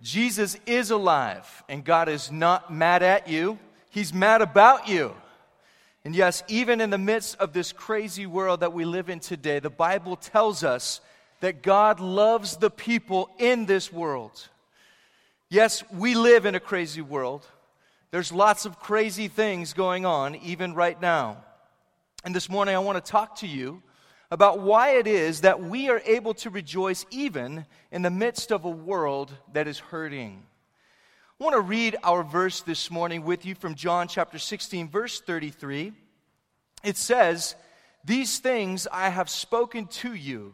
Jesus is alive, and God is not mad at you. He's mad about you. And yes, even in the midst of this crazy world that we live in today, the Bible tells us that God loves the people in this world. Yes, we live in a crazy world. There's lots of crazy things going on even right now. And this morning I want to talk to you about why it is that we are able to rejoice even in the midst of a world that is hurting. I want to read our verse this morning with you from John chapter 16, verse 33. It says, "These things I have spoken to you,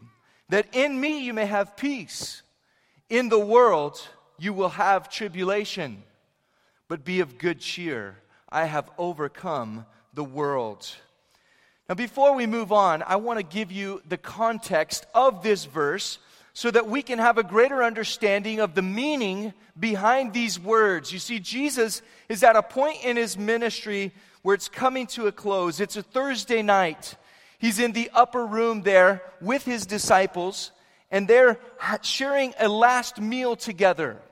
that in me you may have peace. In the world you will have tribulation, but be of good cheer. I have overcome the world." Now, before we move on, I want to give you the context of this verse so that we can have a greater understanding of the meaning behind these words. You see, Jesus is at a point in his ministry where it's coming to a close. It's a Thursday night. He's in the upper room there with his disciples, and they're sharing a last meal together.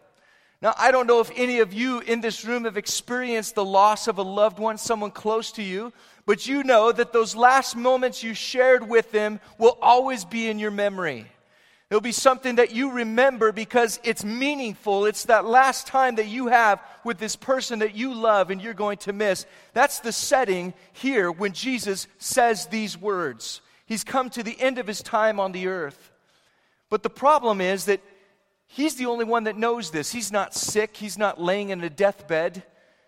Now, I don't know if any of you in this room have experienced the loss of a loved one, someone close to you, but you know that those last moments you shared with them will always be in your memory. It'll be something that you remember because it's meaningful. It's that last time that you have with this person that you love and you're going to miss. That's the setting here when Jesus says these words. He's come to the end of his time on the earth. But the problem is that he's the only one that knows this. He's not sick. He's not laying in a deathbed.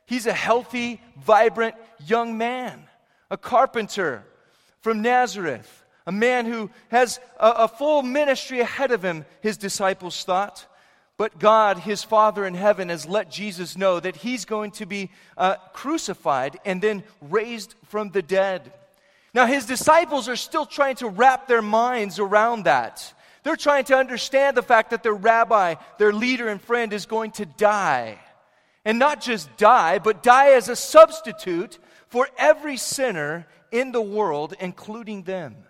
He's a healthy, vibrant young man, a carpenter from Nazareth, a man who has a full ministry ahead of him, his disciples thought. But God, his Father in heaven, has let Jesus know that he's going to be crucified and then raised from the dead. Now, his disciples are still trying to wrap their minds around that. They're trying to understand the fact that their rabbi, their leader and friend, is going to die. And not just die, but die as a substitute for every sinner in the world, including them.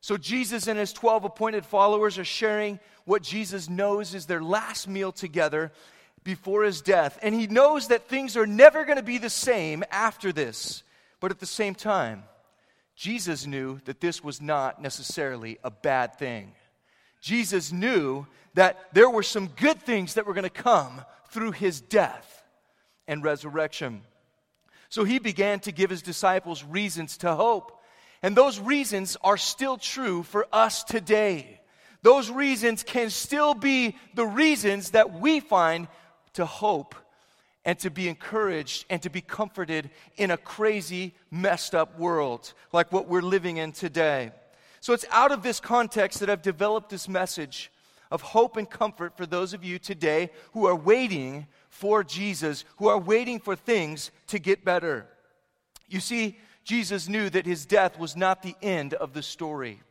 So Jesus and his 12 appointed followers are sharing what Jesus knows is their last meal together before his death. And he knows that things are never going to be the same after this. But at the same time, Jesus knew that this was not necessarily a bad thing. Jesus knew that there were some good things that were going to come through his death and resurrection. So he began to give his disciples reasons to hope. And those reasons are still true for us today. Those reasons can still be the reasons that we find to hope and to be encouraged and to be comforted in a crazy, messed up world like what we're living in today. So it's out of this context that I've developed this message of hope and comfort for those of you today who are waiting for Jesus, who are waiting for things to get better. You see, Jesus knew that his death was not the end of the story.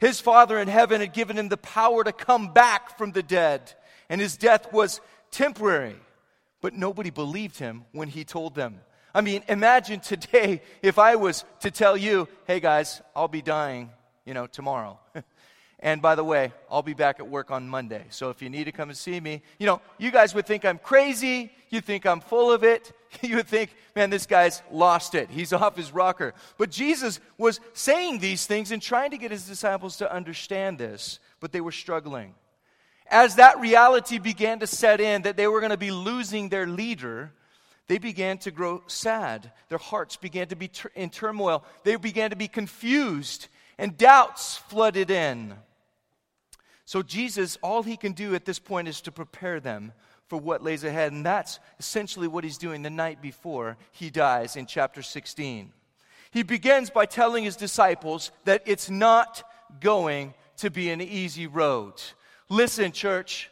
His Father in heaven had given him the power to come back from the dead, and his death was temporary. But nobody believed him when he told them. I mean, imagine today if I was to tell you, "Hey guys, I'll be dying, tomorrow. And by the way, I'll be back at work on Monday. So if you need to come and see me," you guys would think I'm crazy. You'd think I'm full of it. You would think, man, this guy's lost it. He's off his rocker. But Jesus was saying these things and trying to get his disciples to understand this, but they were struggling. As that reality began to set in that they were going to be losing their leader, they began to grow sad. Their hearts began to be in turmoil. They began to be confused. And doubts flooded in. So Jesus, all he can do at this point is to prepare them for what lays ahead. And that's essentially what he's doing the night before he dies in chapter 16. He begins by telling his disciples that it's not going to be an easy road. Listen, church,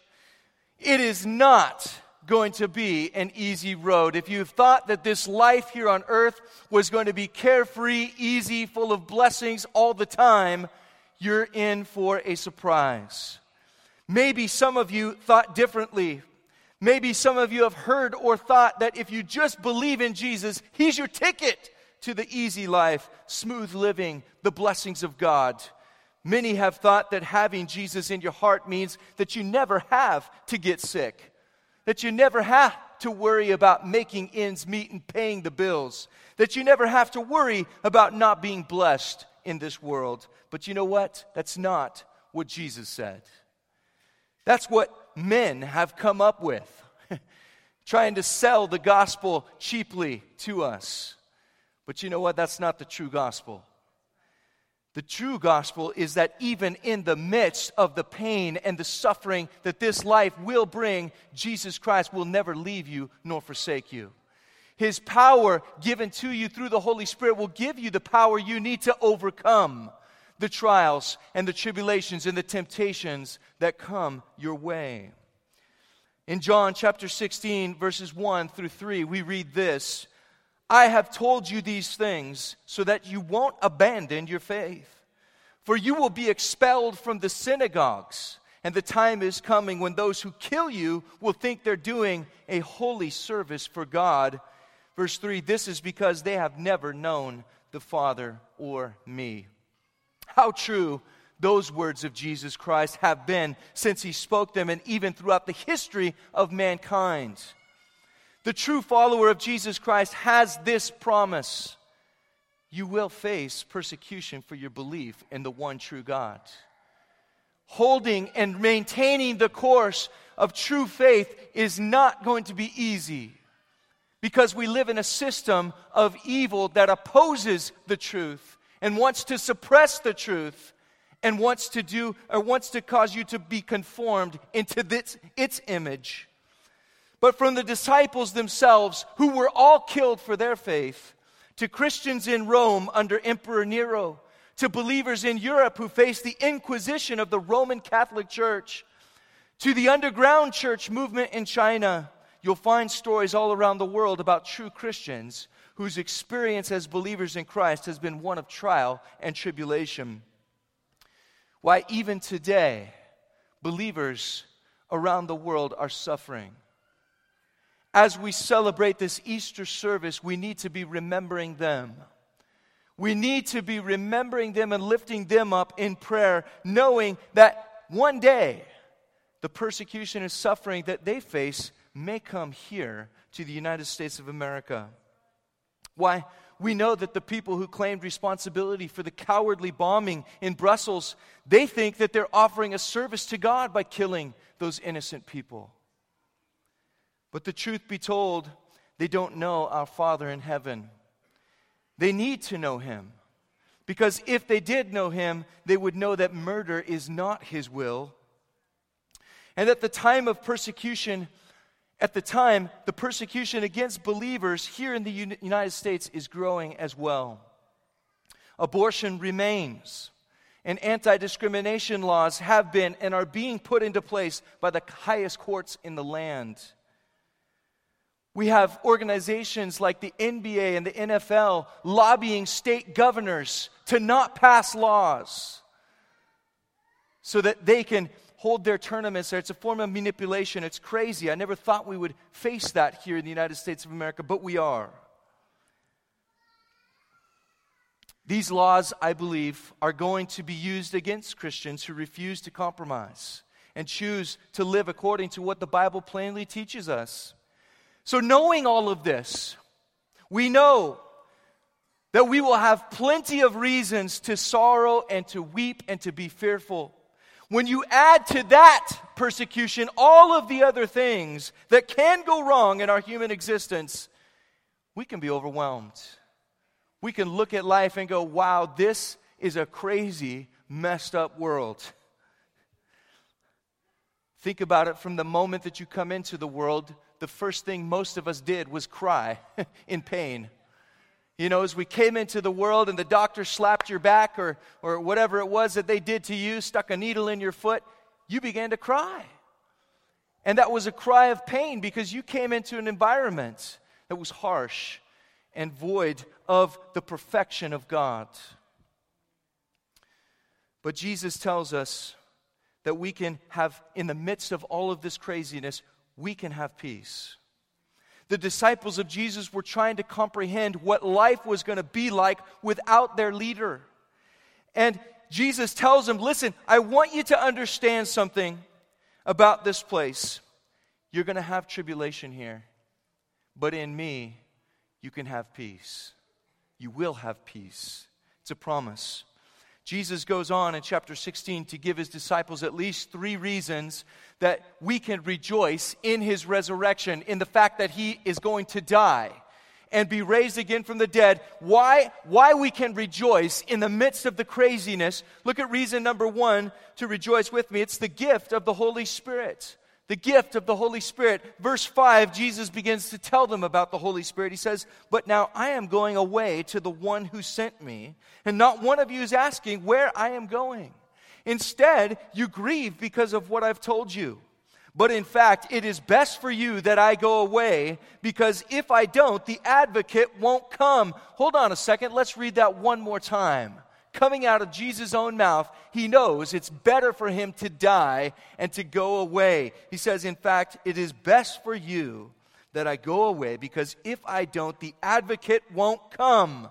it is not going to be an easy road. If you've thought that this life here on earth was going to be carefree, easy, full of blessings all the time, you're in for a surprise. Maybe some of you thought differently. Maybe some of you have heard or thought that if you just believe in Jesus, he's your ticket to the easy life, smooth living, the blessings of God. Many have thought that having Jesus in your heart means that you never have to get sick. that you never have to worry about making ends meet and paying the bills, that you never have to worry about not being blessed in this world. But you know what? That's not what Jesus said. That's what men have come up with, trying to sell the gospel cheaply to us. But you know what? That's not the true gospel. The true gospel is that even in the midst of the pain and the suffering that this life will bring, Jesus Christ will never leave you nor forsake you. His power given to you through the Holy Spirit will give you the power you need to overcome the trials and the tribulations and the temptations that come your way. In John chapter 16, verses 1 through 3, we read this: I have told you these things so that you won't abandon your faith. For you will be expelled from the synagogues, and the time is coming when those who kill you will think they're doing a holy service for God. Verse 3, this is because they have never known the Father or me. How true those words of Jesus Christ have been since he spoke them and even throughout the history of mankind. The true follower of Jesus Christ has this promise: you will face persecution for your belief in the one true God. Holding and maintaining the course of true faith is not going to be easy, because we live in a system of evil that opposes the truth and wants to suppress the truth and wants to cause you to be conformed into its image. But from the disciples themselves, who were all killed for their faith, to Christians in Rome under Emperor Nero, to believers in Europe who faced the Inquisition of the Roman Catholic Church, to the underground church movement in China, you'll find stories all around the world about true Christians whose experience as believers in Christ has been one of trial and tribulation. Why, even today, believers around the world are suffering. As we celebrate this Easter service, we need to be remembering them. We need to be remembering them and lifting them up in prayer, knowing that one day the persecution and suffering that they face may come here to the United States of America. Why, we know that the people who claimed responsibility for the cowardly bombing in Brussels, they think that they're offering a service to God by killing those innocent people. But the truth be told, they don't know our Father in heaven. They need to know Him, because if they did know Him, they would know that murder is not His will. And at the time of persecution, the persecution against believers here in the United States is growing as well. Abortion remains, and anti-discrimination laws have been and are being put into place by the highest courts in the land. We have organizations like the NBA and the NFL lobbying state governors to not pass laws so that they can hold their tournaments there. It's a form of manipulation. It's crazy. I never thought we would face that here in the United States of America, but we are. These laws, I believe, are going to be used against Christians who refuse to compromise and choose to live according to what the Bible plainly teaches us. So knowing all of this, we know that we will have plenty of reasons to sorrow and to weep and to be fearful. When you add to that persecution all of the other things that can go wrong in our human existence, we can be overwhelmed. We can look at life and go, wow, this is a crazy, messed up world. Think about it. From the moment that you come into the world, the first thing most of us did was cry in pain. You know, as we came into the world and the doctor slapped your back or whatever it was that they did to you, stuck a needle in your foot, you began to cry. And that was a cry of pain, because you came into an environment that was harsh and void of the perfection of God. But Jesus tells us that we can have, in the midst of all of this craziness, we can have peace. The disciples of Jesus were trying to comprehend what life was going to be like without their leader. And Jesus tells them, listen, I want you to understand something about this place. You're going to have tribulation here, but in me, you can have peace. You will have peace. It's a promise. Jesus goes on in chapter 16 to give his disciples at least three reasons that we can rejoice in his resurrection, in the fact that he is going to die and be raised again from the dead. Why we can rejoice in the midst of the craziness. Look at reason number one to rejoice with me. It's the gift of the Holy Spirit. The gift of the Holy Spirit. Verse 5, Jesus begins to tell them about the Holy Spirit. He says, "But now I am going away to the one who sent me, and not one of you is asking where I am going. Instead, you grieve because of what I've told you. But in fact, it is best for you that I go away, because if I don't, the advocate won't come." Hold on a second. Let's read that one more time. Coming out of Jesus' own mouth, he knows it's better for him to die and to go away. He says, "In fact, it is best for you that I go away, because if I don't, the advocate won't come.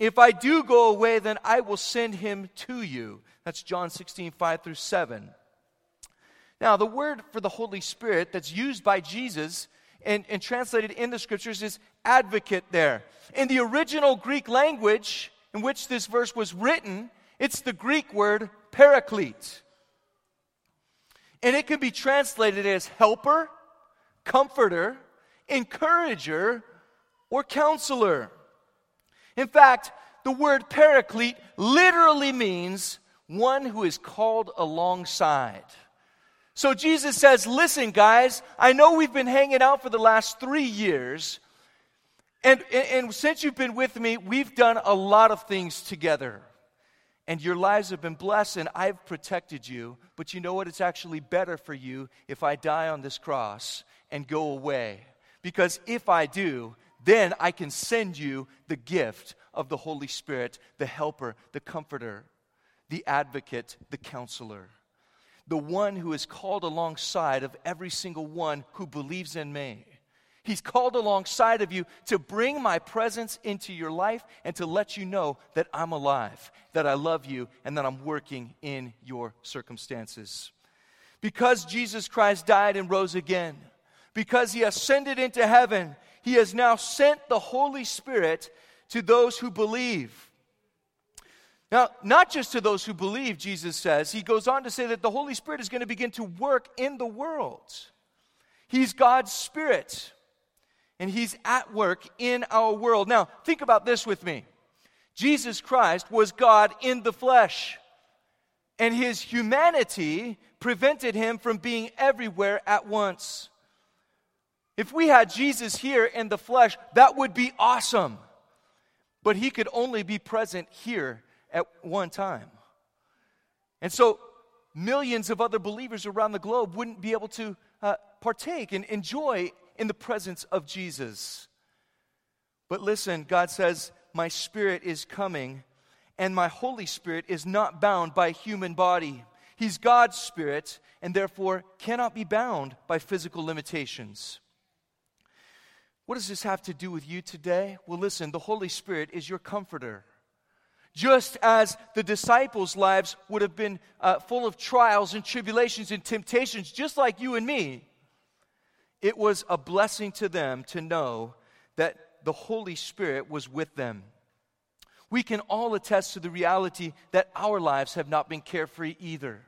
If I do go away, then I will send him to you." That's John 16, 5 through 7. Now, the word for the Holy Spirit that's used by Jesus and translated in the Scriptures is advocate there. In the original Greek language in which this verse was written, it's the Greek word paraclete. And it can be translated as helper, comforter, encourager, or counselor. In fact, the word paraclete literally means one who is called alongside. So Jesus says, "Listen, guys, I know we've been hanging out for the last 3 years, And since you've been with me, we've done a lot of things together. And your lives have been blessed, and I've protected you. But you know what? It's actually better for you if I die on this cross and go away. Because if I do, then I can send you the gift of the Holy Spirit, the helper, the comforter, the advocate, the counselor. The one who is called alongside of every single one who believes in me. He's called alongside of you to bring my presence into your life and to let you know that I'm alive, that I love you, and that I'm working in your circumstances." Because Jesus Christ died and rose again, because he ascended into heaven, he has now sent the Holy Spirit to those who believe. Now, not just to those who believe, Jesus says. He goes on to say that the Holy Spirit is going to begin to work in the world. He's God's Spirit. And he's at work in our world. Now, think about this with me. Jesus Christ was God in the flesh. And his humanity prevented him from being everywhere at once. If we had Jesus here in the flesh, that would be awesome. But he could only be present here at one time. And so, millions of other believers around the globe wouldn't be able to partake and enjoy in the presence of Jesus. But listen, God says, "My Spirit is coming, and my Holy Spirit is not bound by a human body." He's God's Spirit, and therefore cannot be bound by physical limitations. What does this have to do with you today? Well, listen, the Holy Spirit is your comforter. Just as the disciples' lives would have been full of trials and tribulations and temptations, just like you and me, it was a blessing to them to know that the Holy Spirit was with them. We can all attest to the reality that our lives have not been carefree either.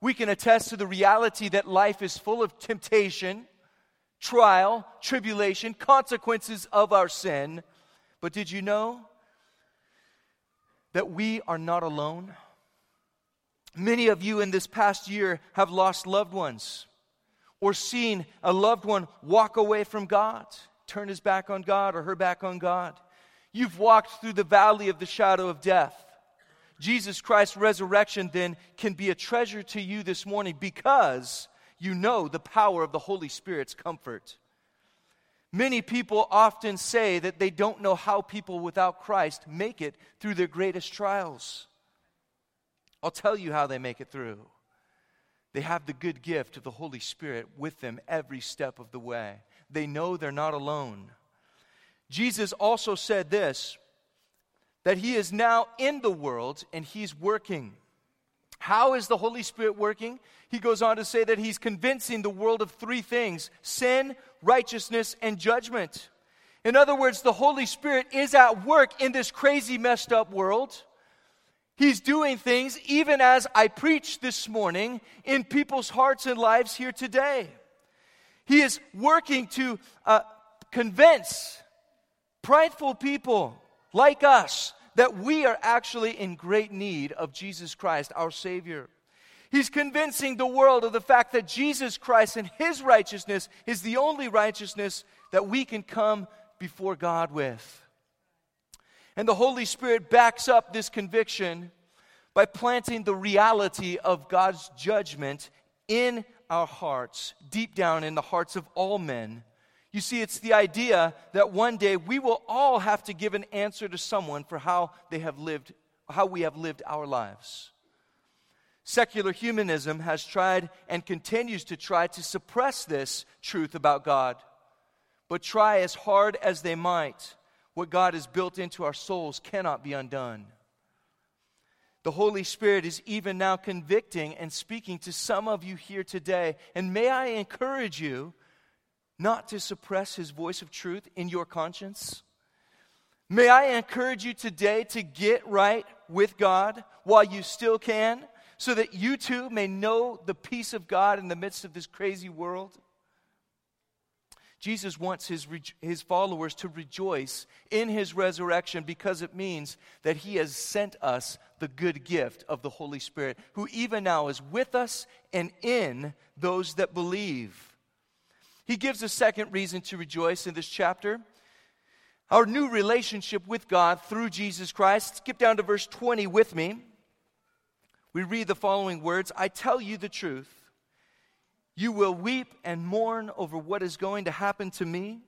We can attest to the reality that life is full of temptation, trial, tribulation, consequences of our sin. But did you know that we are not alone? Many of you in this past year have lost loved ones, or seen a loved one walk away from God, turn his back on God or her back on God. You've walked through the valley of the shadow of death. Jesus Christ's resurrection then can be a treasure to you this morning, because you know the power of the Holy Spirit's comfort. Many people often say that they don't know how people without Christ make it through their greatest trials. I'll tell you how they make it through. They have the good gift of the Holy Spirit with them every step of the way. They know they're not alone. Jesus also said this, that he is now in the world and he's working. How is the Holy Spirit working? He goes on to say that he's convincing the world of three things: sin, righteousness, and judgment. In other words, the Holy Spirit is at work in this crazy, messed up world. He's doing things, even as I preach this morning, in people's hearts and lives here today. He is working to convince prideful people like us that we are actually in great need of Jesus Christ, our Savior. He's convincing the world of the fact that Jesus Christ and His righteousness is the only righteousness that we can come before God with. And the Holy Spirit backs up this conviction by planting the reality of God's judgment in our hearts, deep down in the hearts of all men. You see, it's the idea that one day we will all have to give an answer to someone for how we have lived our lives. Secular humanism has tried and continues to try to suppress this truth about God. But try as hard as they might, what God has built into our souls cannot be undone. The Holy Spirit is even now convicting and speaking to some of you here today. And may I encourage you not to suppress His voice of truth in your conscience. May I encourage you today to get right with God while you still can, so that you too may know the peace of God in the midst of this crazy world. Jesus wants his followers to rejoice in His resurrection, because it means that He has sent us the good gift of the Holy Spirit, who even now is with us and in those that believe. He gives a second reason to rejoice in this chapter: our new relationship with God through Jesus Christ. Skip down to verse 20 with me. We read the following words: I tell you the truth, you will weep and mourn over what is going to happen to me,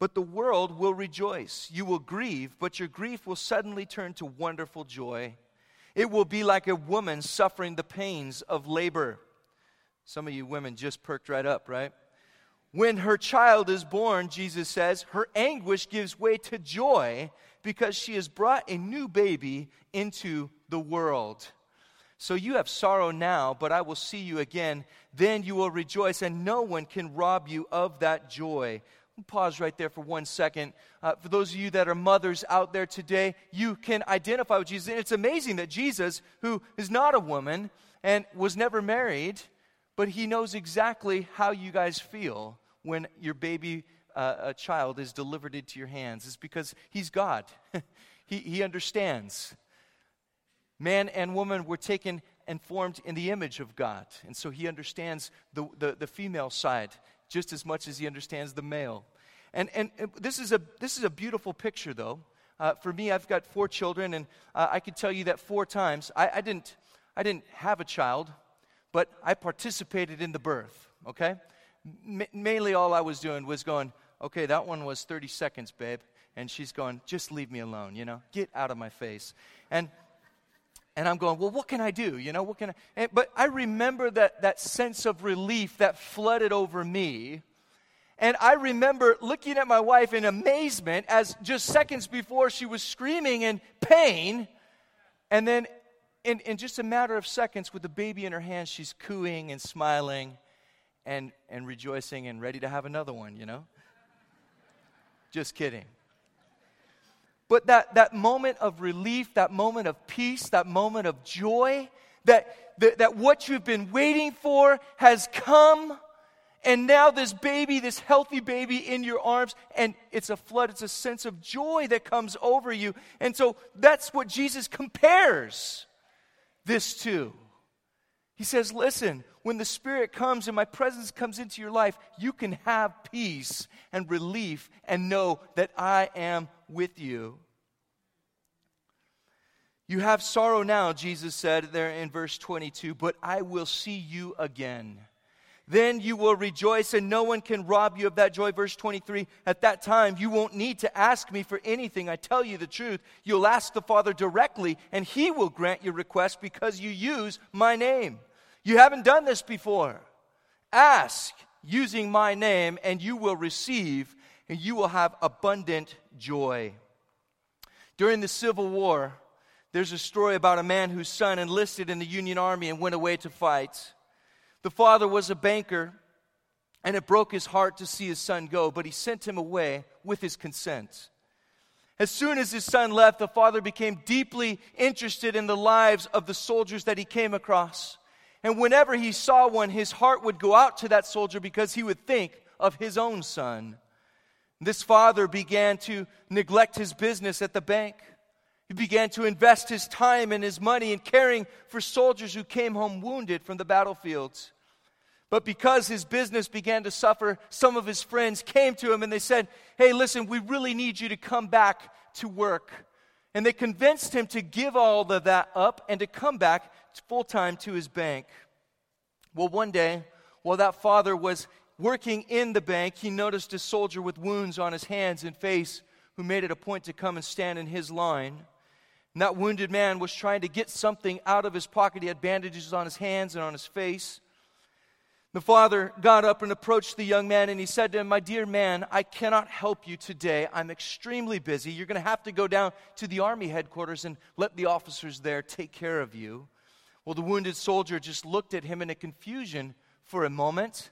but the world will rejoice. You will grieve, but your grief will suddenly turn to wonderful joy. It will be like a woman suffering the pains of labor. Some of you women just perked right up, right? When her child is born, Jesus says, her anguish gives way to joy because she has brought a new baby into the world. So you have sorrow now, but I will see you again. Then you will rejoice, and no one can rob you of that joy. We'll pause right there for 1 second. For those of you that are mothers out there today, you can identify with Jesus. And it's amazing that Jesus, who is not a woman and was never married, but He knows exactly how you guys feel when your baby, a child, is delivered into your hands. It's because He's God. He understands. Man and woman were taken and formed in the image of God. And so He understands the female side just as much as He understands the male. And this is a beautiful picture, though. For me, I've got 4 children, and I can tell you that 4 times. I didn't have a child, but I participated in the birth, okay? Mainly all I was doing was going, okay, that one was 30 seconds, babe. And she's going, just leave me alone, you know? Get out of my face. And I'm going, well, what can I do? You know, what can I? But I remember that sense of relief that flooded over me. And I remember looking at my wife in amazement as just seconds before she was screaming in pain. And then in just a matter of seconds, with the baby in her hands, she's cooing and smiling and rejoicing and ready to have another one, you know? Just kidding. But that moment of relief, that moment of peace, that moment of joy, that what you've been waiting for has come, and now this baby, this healthy baby in your arms, and it's a flood, it's a sense of joy that comes over you. And so that's what Jesus compares this too. He says, listen, when the Spirit comes and my presence comes into your life, you can have peace and relief and know that I am with you. You have sorrow now, Jesus said there in verse 22, but I will see you again. Then you will rejoice, and no one can rob you of that joy. Verse 23, at that time you won't need to ask me for anything. I tell you the truth, you'll ask the Father directly, and He will grant your request because you use my name. You haven't done this before. Ask using my name, and you will receive, and you will have abundant joy. During the Civil War, There's a story about a man whose son enlisted in the Union Army and went away to fight. The father was a banker, and it broke his heart to see his son go, but he sent him away with his consent. As soon as his son left, the father became deeply interested in the lives of the soldiers that he came across. And whenever he saw one, his heart would go out to that soldier because he would think of his own son. This father began to neglect his business at the bank. He began to invest his time and his money in caring for soldiers who came home wounded from the battlefields. But because his business began to suffer, some of his friends came to him and they said, "Hey, listen, we really need you to come back to work." And they convinced him to give all of that up and to come back full-time to his bank. Well, one day, while that father was working in the bank, he noticed a soldier with wounds on his hands and face who made it a point to come and stand in his line. And that wounded man was trying to get something out of his pocket. He had bandages on his hands and on his face. The father got up and approached the young man, and he said to him, "My dear man, I cannot help you today. I'm extremely busy. You're going to have to go down to the Army headquarters and let the officers there take care of you." Well, the wounded soldier just looked at him in a confusion for a moment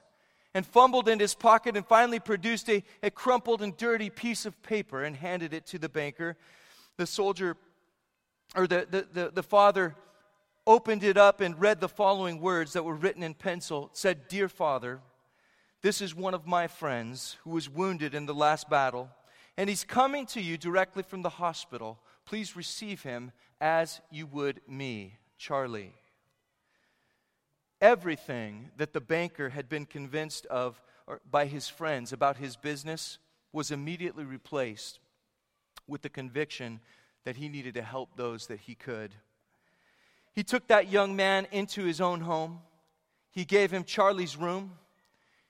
and fumbled in his pocket and finally produced a crumpled and dirty piece of paper and handed it to the banker. The soldier, or the father, opened it up and read the following words that were written in pencil. It said, "Dear Father, this is one of my friends who was wounded in the last battle, and he's coming to you directly from the hospital. Please receive him as you would me, Charlie." Everything that the banker had been convinced of by his friends about his business was immediately replaced with the conviction that he needed to help those that he could. He took that young man into his own home. He gave him Charlie's room.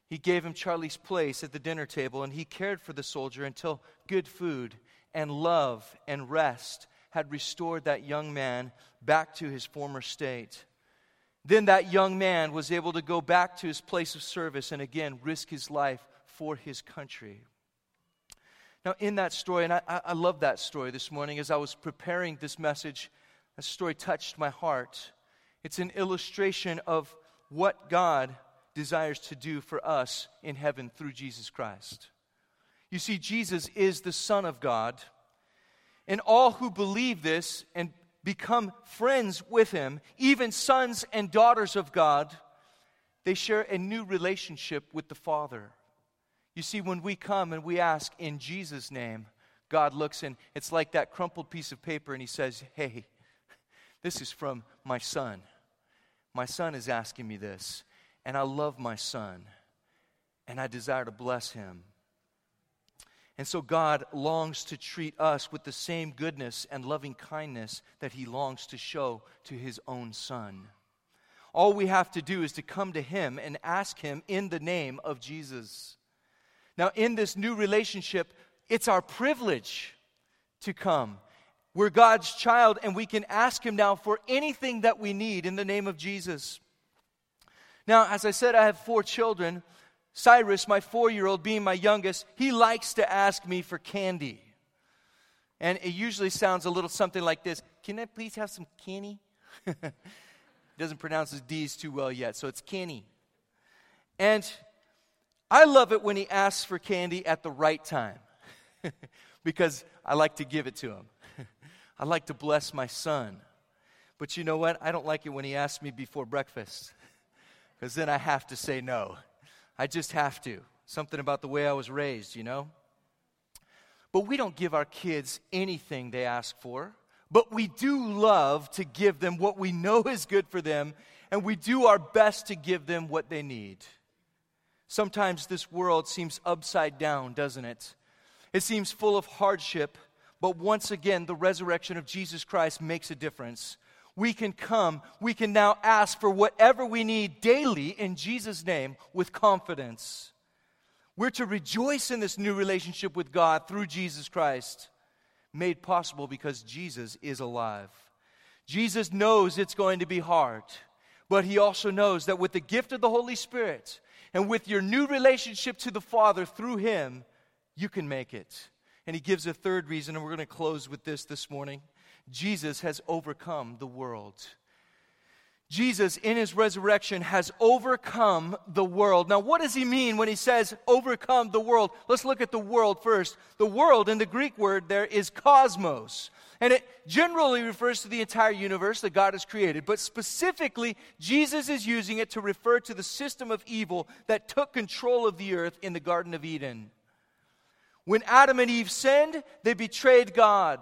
He gave him Charlie's place at the dinner table, and he cared for the soldier until good food and love and rest had restored that young man back to his former state. Then that young man was able to go back to his place of service and again risk his life for his country. Now, in that story, and I love that story this morning, as I was preparing this message, that story touched my heart. It's an illustration of what God desires to do for us in heaven through Jesus Christ. You see, Jesus is the Son of God, and all who believe this and become friends with Him, even sons and daughters of God, they share a new relationship with the Father. You see, when we come and we ask in Jesus' name, God looks and it's like that crumpled piece of paper, and He says, "Hey, this is from my son. My son is asking me this, and I love my son, and I desire to bless him." And so God longs to treat us with the same goodness and loving kindness that He longs to show to His own son. All we have to do is to come to Him and ask Him in the name of Jesus. Now, in this new relationship, it's our privilege to come. We're God's child, and we can ask Him now for anything that we need in the name of Jesus. Now, as I said, I have 4 children. Cyrus, my 4-year-old, being my youngest, he likes to ask me for candy. And it usually sounds a little something like this: "Can I please have some candy?" He doesn't pronounce his D's too well yet, so it's candy. And I love it when he asks for candy at the right time because I like to give it to him. I like to bless my son. But you know what? I don't like it when he asks me before breakfast, because then I have to say no. I just have to. Something about the way I was raised, you know? But we don't give our kids anything they ask for, but we do love to give them what we know is good for them, and we do our best to give them what they need. Sometimes this world seems upside down, doesn't it? It seems full of hardship. But once again, the resurrection of Jesus Christ makes a difference. We can come, we can now ask for whatever we need daily in Jesus' name with confidence. We're to rejoice in this new relationship with God through Jesus Christ, made possible because Jesus is alive. Jesus knows it's going to be hard, but He also knows that with the gift of the Holy Spirit and with your new relationship to the Father through Him, you can make it. And He gives a third reason, and we're going to close with this morning. Jesus has overcome the world. Jesus, in his resurrection, has overcome the world. Now, what does he mean when he says overcome the world? Let's look at the world first. The world, in the Greek word there, is cosmos. And it generally refers to the entire universe that God has created. But specifically, Jesus is using it to refer to the system of evil that took control of the earth in the Garden of Eden. When Adam and Eve sinned, they betrayed God.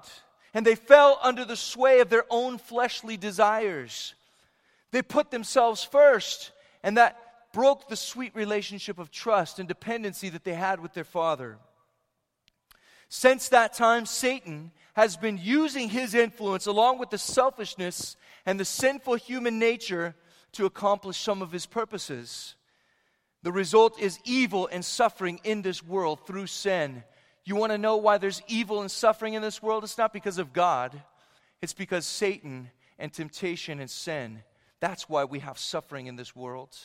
And they fell under the sway of their own fleshly desires. They put themselves first, and that broke the sweet relationship of trust and dependency that they had with their Father. Since that time, Satan has been using his influence along with the selfishness and the sinful human nature to accomplish some of his purposes. The result is evil and suffering in this world through sin. You want to know why there's evil and suffering in this world? It's not because of God. It's because Satan and temptation and sin. That's why we have suffering in this world.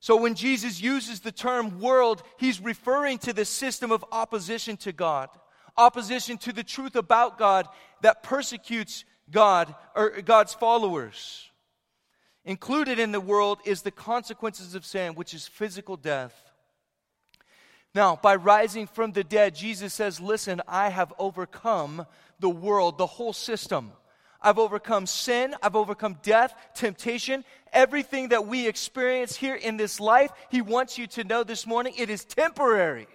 So when Jesus uses the term world, he's referring to the system of opposition to God, opposition to the truth about God that persecutes God or God's followers. Included in the world is the consequences of sin, which is physical death. Now, by rising from the dead, Jesus says, listen, I have overcome the world, the whole system. I've overcome sin, I've overcome death, temptation, everything that we experience here in this life. He wants you to know this morning, it is temporary.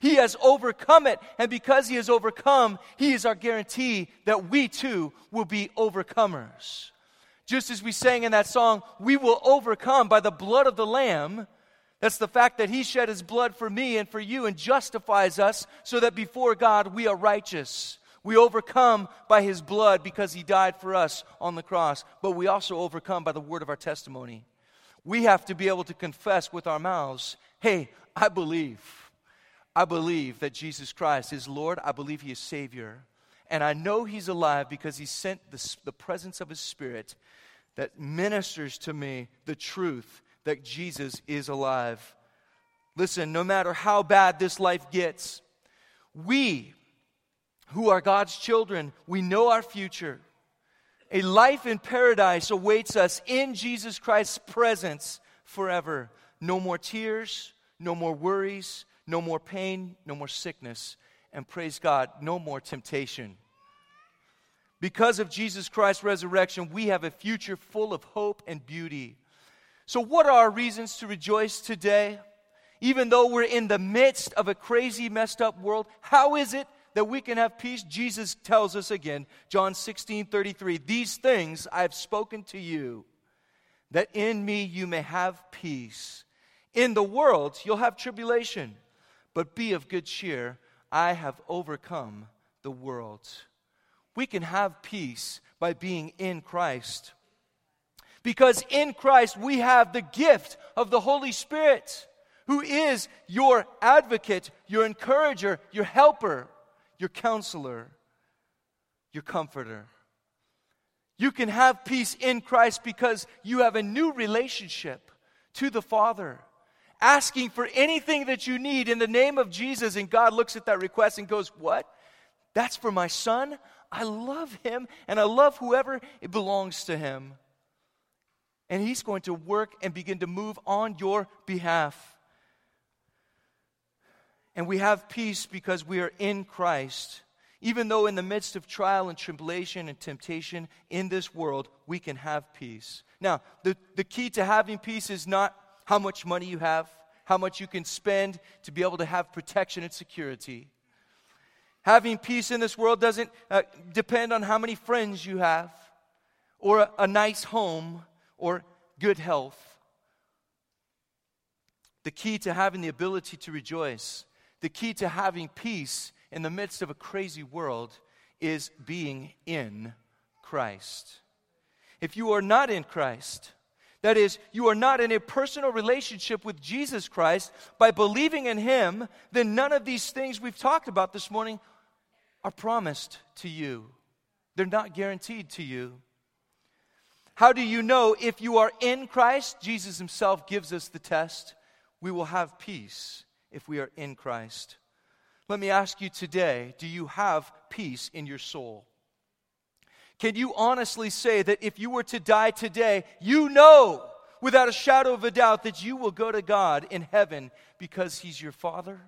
He has overcome it, and because he has overcome, he is our guarantee that we too will be overcomers. Just as we sang in that song, we will overcome by the blood of the Lamb. That's the fact that he shed his blood for me and for you and justifies us so that before God we are righteous. We overcome by his blood because he died for us on the cross. But we also overcome by the word of our testimony. We have to be able to confess with our mouths, hey, I believe that Jesus Christ is Lord. I believe he is Savior. And I know he's alive because he sent the presence of his Spirit that ministers to me the truth that Jesus is alive. Listen, no matter how bad this life gets, we who are God's children, we know our future. A life in paradise awaits us in Jesus Christ's presence forever. No more tears, no more worries, no more pain, no more sickness, and praise God, no more temptation. Because of Jesus Christ's resurrection, we have a future full of hope and beauty. So what are our reasons to rejoice today? Even though we're in the midst of a crazy, messed up world, how is it that we can have peace? Jesus tells us again, John 16:33, these things I have spoken to you, that in me you may have peace. In the world you'll have tribulation, but be of good cheer. I have overcome the world. We can have peace by being in Christ. Because in Christ we have the gift of the Holy Spirit, who is your advocate, your encourager, your helper, your counselor, your comforter. You can have peace in Christ because you have a new relationship to the Father, asking for anything that you need in the name of Jesus, and God looks at that request and goes, what? That's for my son? I love him, and I love whoever it belongs to him. And he's going to work and begin to move on your behalf. And we have peace because we are in Christ. Even though in the midst of trial and tribulation and temptation in this world, we can have peace. Now, the key to having peace is not how much money you have, how much you can spend to be able to have protection and security. Having peace in this world doesn't depend on how many friends you have, or a nice home, or good health. The key to having the ability to rejoice, the key to having peace in the midst of a crazy world is being in Christ. If you are not in Christ, that is, you are not in a personal relationship with Jesus Christ by believing in him, then none of these things we've talked about this morning are promised to you. They're not guaranteed to you. How do you know if you are in Christ? Jesus himself gives us the test. We will have peace if we are in Christ. Let me ask you today, do you have peace in your soul? Can you honestly say that if you were to die today, you know without a shadow of a doubt that you will go to God in heaven because He's your Father?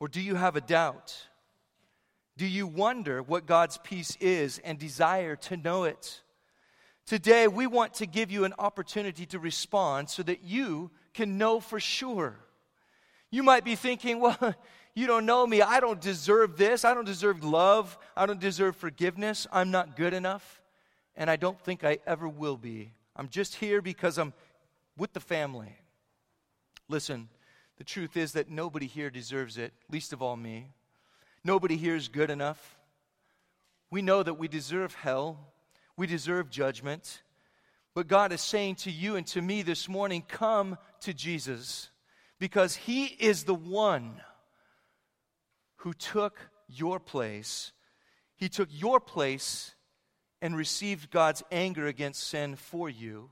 Or do you have a doubt? Do you wonder what God's peace is and desire to know it? Today, we want to give you an opportunity to respond so that you can know for sure. You might be thinking, well, you don't know me. I don't deserve this. I don't deserve love. I don't deserve forgiveness. I'm not good enough. And I don't think I ever will be. I'm just here because I'm with the family. Listen, the truth is that nobody here deserves it, least of all me. Nobody here is good enough. We know that we deserve hell. We deserve judgment. But God is saying to you and to me this morning, come to Jesus, because He is the one who took your place. He took your place and received God's anger against sin for you.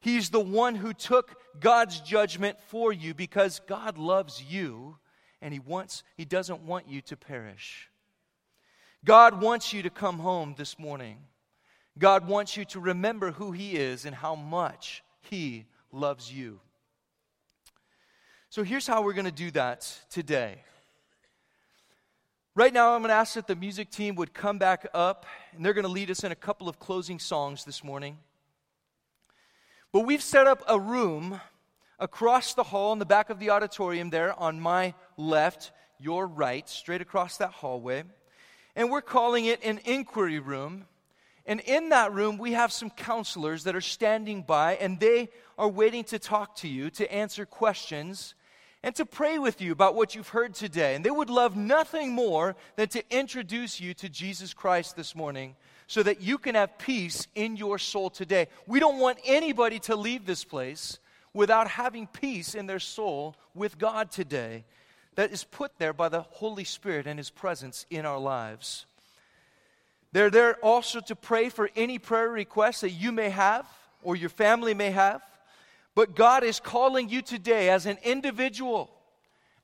He's the one who took God's judgment for you, because God loves you and He doesn't want you to perish. God wants you to come home this morning. God wants you to remember who He is and how much He loves you. So here's how we're going to do that today. Right now, I'm going to ask that the music team would come back up, and they're going to lead us in a couple of closing songs this morning. But we've set up a room across the hall in the back of the auditorium there, on my left, your right, straight across that hallway. And we're calling it an inquiry room. And in that room, we have some counselors that are standing by, and they are waiting to talk to you, to answer questions, and to pray with you about what you've heard today. And they would love nothing more than to introduce you to Jesus Christ this morning so that you can have peace in your soul today. We don't want anybody to leave this place without having peace in their soul with God today that is put there by the Holy Spirit and His presence in our lives. They're there also to pray for any prayer requests that you may have or your family may have. But God is calling you today as an individual,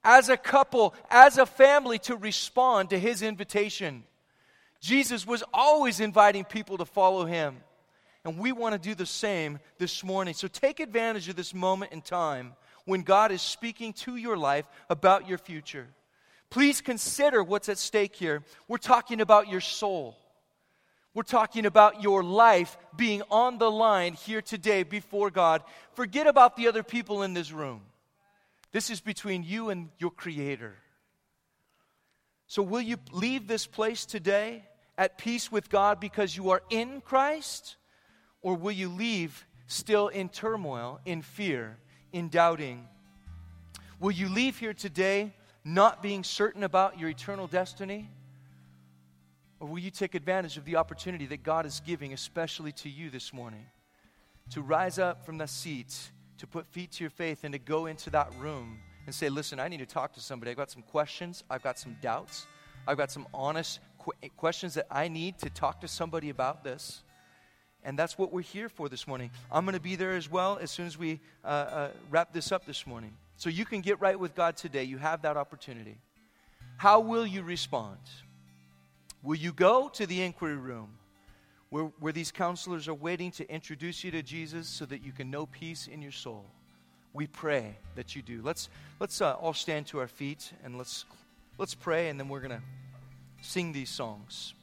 as a couple, as a family to respond to His invitation. Jesus was always inviting people to follow Him. And we want to do the same this morning. So take advantage of this moment in time when God is speaking to your life about your future. Please consider what's at stake here. We're talking about your soul. We're talking about your life being on the line here today before God. Forget about the other people in this room. This is between you and your Creator. So will you leave this place today at peace with God because you are in Christ? Or will you leave still in turmoil, in fear, in doubting? Will you leave here today not being certain about your eternal destiny? Or will you take advantage of the opportunity that God is giving, especially to you this morning, to rise up from the seat, to put feet to your faith, and to go into that room and say, listen, I need to talk to somebody. I've got some questions. I've got some doubts. I've got some honest questions that I need to talk to somebody about this. And that's what we're here for this morning. I'm going to be there as well as soon as we wrap this up this morning. So you can get right with God today. You have that opportunity. How will you respond? Will you go to the inquiry room where these counselors are waiting to introduce you to Jesus so that you can know peace in your soul? We pray that you do. Let's all stand to our feet and let's pray, and then we're going to sing these songs.